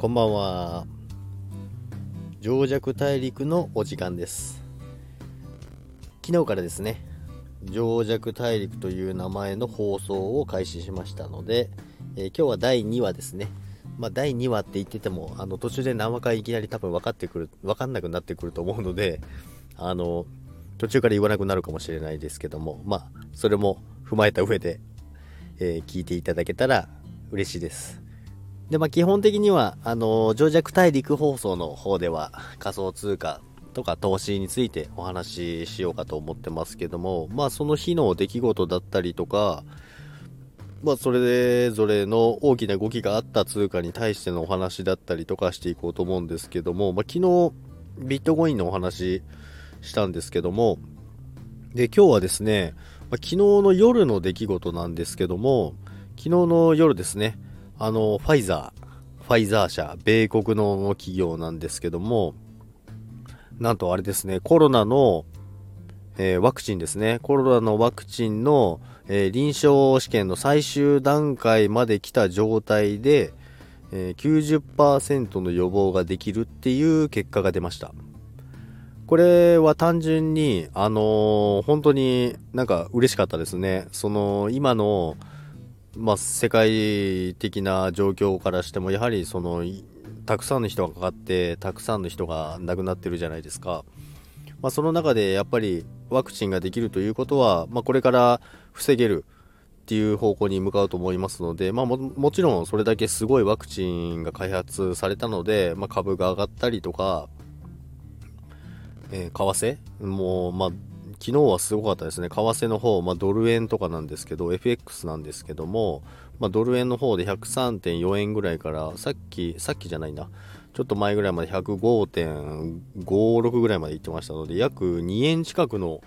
こんばんは。情弱大陸のお時間です。昨日からですね、情弱大陸という名前の放送を開始しましたので、今日は第2話ですね。第2話って言ってても途中で何話かいきなり多分分かんなくなってくると思うので、途中から言わなくなるかもしれないですけども、それも踏まえた上で、聞いていただけたら嬉しいです。で、基本的には情弱大陸放送の方では仮想通貨とか投資についてお話ししようかと思ってますけども、その日の出来事だったりとか、それぞれの大きな動きがあった通貨に対してのお話だったりとかしていこうと思うんですけども、昨日ビットコインのお話したんですけども、で今日はですね、昨日の夜の出来事なんですけども、昨日の夜ですね、ファイザー社、米国の企業なんですけども、なんとあれですね、コロナの、ワクチンですね、コロナのワクチンの、臨床試験の最終段階まで来た状態で、90% の予防ができるっていう結果が出ました。これは単純に、本当に嬉しかったですね。その今の世界的な状況からしても、やはりそのたくさんの人がかかってたくさんの人が亡くなってるじゃないですか。その中でやっぱりワクチンができるということは、これから防げるっていう方向に向かうと思いますので、もちろんそれだけすごいワクチンが開発されたので、株が上がったりとか、為替も昨日はすごかったですね。為替の方、ドル円とかなんですけど、FX なんですけども、ドル円の方で 103.4 円ぐらいから、ちょっと前ぐらいまで 105.56 ぐらいまで行ってましたので、約2円近くの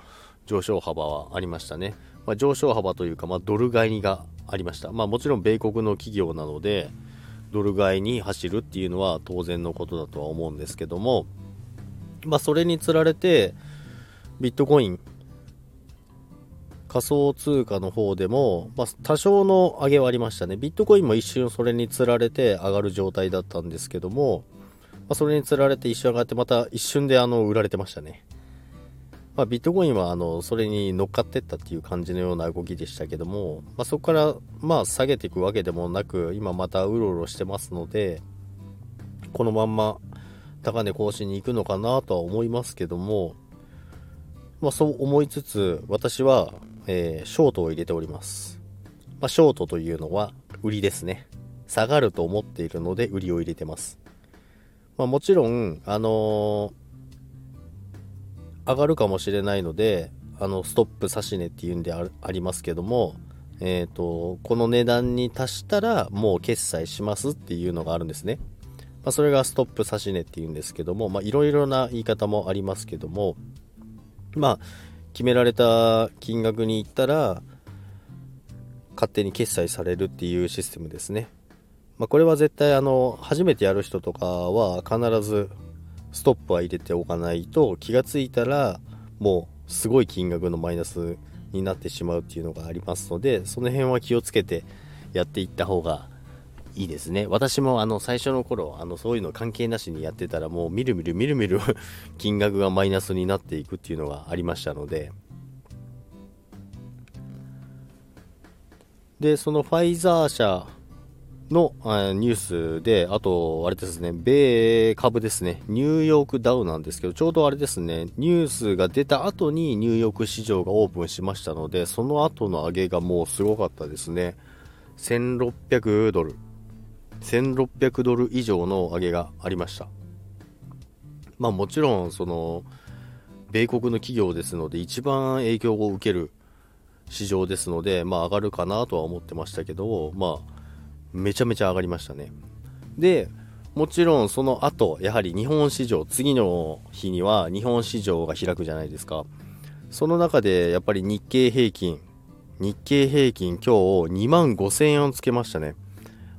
上昇幅はありましたね。上昇幅というか、ドル買いがありました。もちろん米国の企業なので、ドル買いに走るっていうのは当然のことだとは思うんですけども、それにつられて、ビットコイン仮想通貨の方でも、多少の上げはありましたね。ビットコインも一瞬それにつられて上がる状態だったんですけども、それにつられて一瞬上がって、また一瞬で売られてましたね。ビットコインはそれに乗っかってったっていう感じのような動きでしたけども、そこから下げていくわけでもなく、今またうろうろしてますので、このまんま高値更新に行くのかなとは思いますけども、そう思いつつ、私は、ショートを入れております。ショートというのは売りですね。下がると思っているので売りを入れてます。もちろん、上がるかもしれないので、ストップ指し値っていうんでありますけども、この値段に達したらもう決済しますっていうのがあるんですね。それがストップ指し値っていうんですけども、いろいろな言い方もありますけども、決められた金額に行ったら勝手に決済されるっていうシステムですね。これは絶対初めてやる人とかは必ずストップは入れておかないと、気がついたらもうすごい金額のマイナスになってしまうっていうのがありますので、その辺は気をつけてやっていった方がいいですね。私も最初の頃そういうの関係なしにやってたら、もうみるみる金額がマイナスになっていくっていうのがありましたので、でそのファイザー社のニュースで、あとあれですね、米株ですね、ニューヨークダウなんですけど、ちょうどあれですね、ニュースが出た後にニューヨーク市場がオープンしましたので、その後の上げがもうすごかったですね。1600ドル以上の上げがありました。もちろんその米国の企業ですので、一番影響を受ける市場ですので、上がるかなとは思ってましたけど、めちゃめちゃ上がりましたね。でもちろんその後、やはり日本市場、次の日には日本市場が開くじゃないですか。その中でやっぱり日経平均今日25,000円をつけましたね。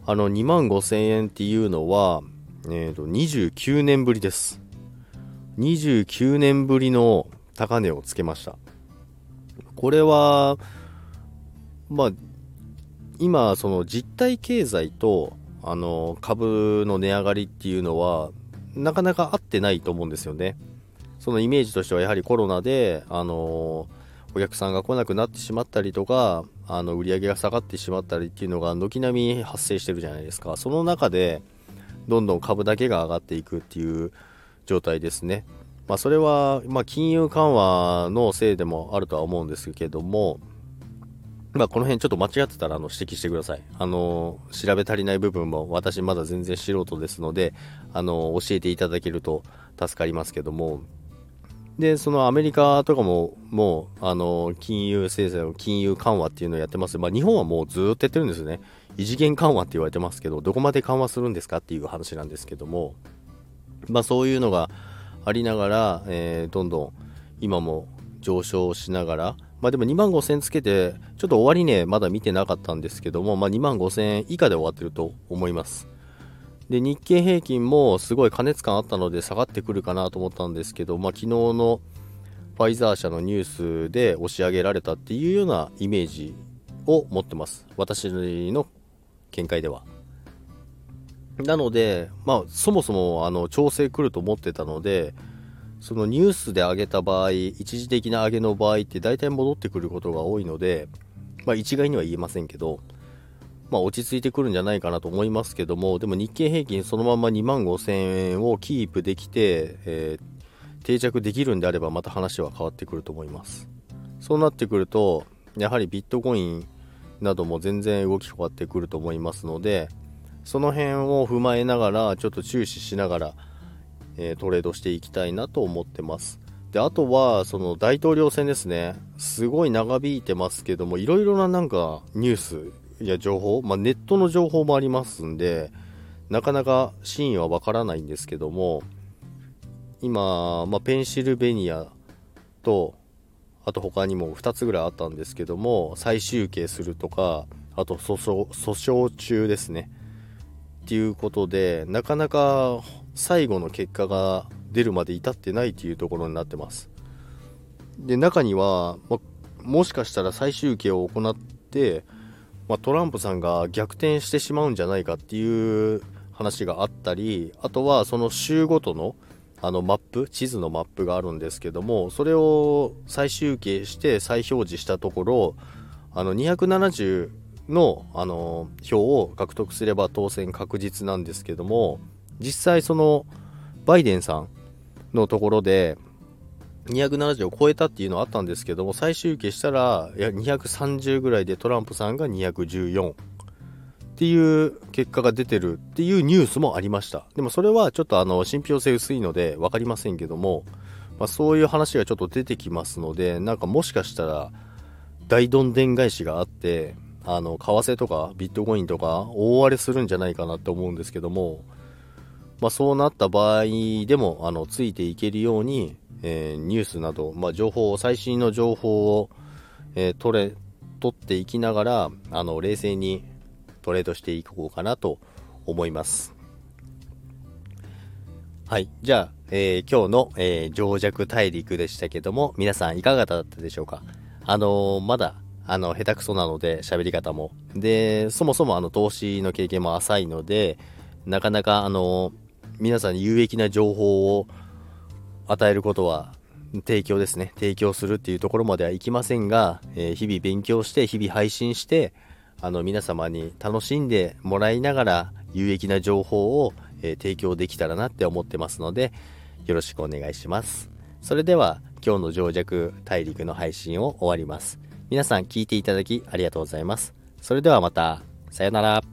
25,000円っていうのは、29年ぶりです。29年ぶりの高値をつけました。これは今その実体経済と株の値上がりっていうのはなかなか合ってないと思うんですよね。そのイメージとしてはやはりコロナでお客さんが来なくなってしまったりとか、売り上げが下がってしまったりっていうのが軒並み発生してるじゃないですか。その中でどんどん株だけが上がっていくっていう状態ですね。それは金融緩和のせいでもあるとは思うんですけども、この辺ちょっと間違ってたら指摘してください。調べ足りない部分も私まだ全然素人ですので、教えていただけると助かりますけども。で、そのアメリカとかももう金融政策の金融緩和っていうのをやってます。日本はもうずっとやってるんですよね。異次元緩和って言われてますけど、どこまで緩和するんですかっていう話なんですけども、そういうのがありながら、どんどん今も上昇しながら、でも25,000つけてちょっと終値まだ見てなかったんですけども、25,000円以下で終わってると思います。で、日経平均もすごい過熱感あったので下がってくるかなと思ったんですけど、昨日のファイザー社のニュースで押し上げられたっていうようなイメージを持ってます、私の見解では。なので、そもそも調整来ると思ってたので、そのニュースで上げた場合、一時的な上げの場合って大体戻ってくることが多いので、一概には言えませんけど、落ち着いてくるんじゃないかなと思いますけども、でも日経平均そのまま25,000円をキープできて、定着できるんであればまた話は変わってくると思います。そうなってくるとやはりビットコインなども全然動き変わってくると思いますので、その辺を踏まえながらちょっと注視しながら、トレードしていきたいなと思ってます。で、あとはその大統領選ですね。すごい長引いてますけども、いろいろなニュースや情報、ネットの情報もありますんで、なかなか真意はわからないんですけども、今、ペンシルベニアとあと他にも2つぐらいあったんですけども、再集計するとか、あと訴訟中ですねっていうことで、なかなか最後の結果が出るまで至ってないっていうところになってます。で、中には、もしかしたら再集計を行ってトランプさんが逆転してしまうんじゃないかっていう話があったり、あとはその州ごとのマップ、地図のマップがあるんですけども、それを再集計して再表示したところ、270の、票を獲得すれば当選確実なんですけども、実際そのバイデンさんのところで270を超えたっていうのはあったんですけども、最終計したら230ぐらいでトランプさんが214っていう結果が出てるっていうニュースもありました。でもそれはちょっと信憑性薄いので分かりませんけども、そういう話がちょっと出てきますので、もしかしたら大どんでん返しがあって、為替とかビットコインとか大荒れするんじゃないかなと思うんですけども、そうなった場合でもついていけるように、ニュースなど、最新の情報を、取っていきながら冷静にトレードしていこうかなと思います。はい、じゃあ、今日の、情弱大陸でしたけども、皆さんいかがだったでしょうか。まだ下手くそなので喋り方も、でそもそも投資の経験も浅いので、なかなか皆さんに有益な情報を与えることは、提供するっていうところまではいきませんが、日々勉強して、日々配信して、皆様に楽しんでもらいながら有益な情報を、提供できたらなって思ってますので、よろしくお願いします。それでは今日の情弱大陸の配信を終わります。皆さん聞いていただきありがとうございます。それではまた、さよなら。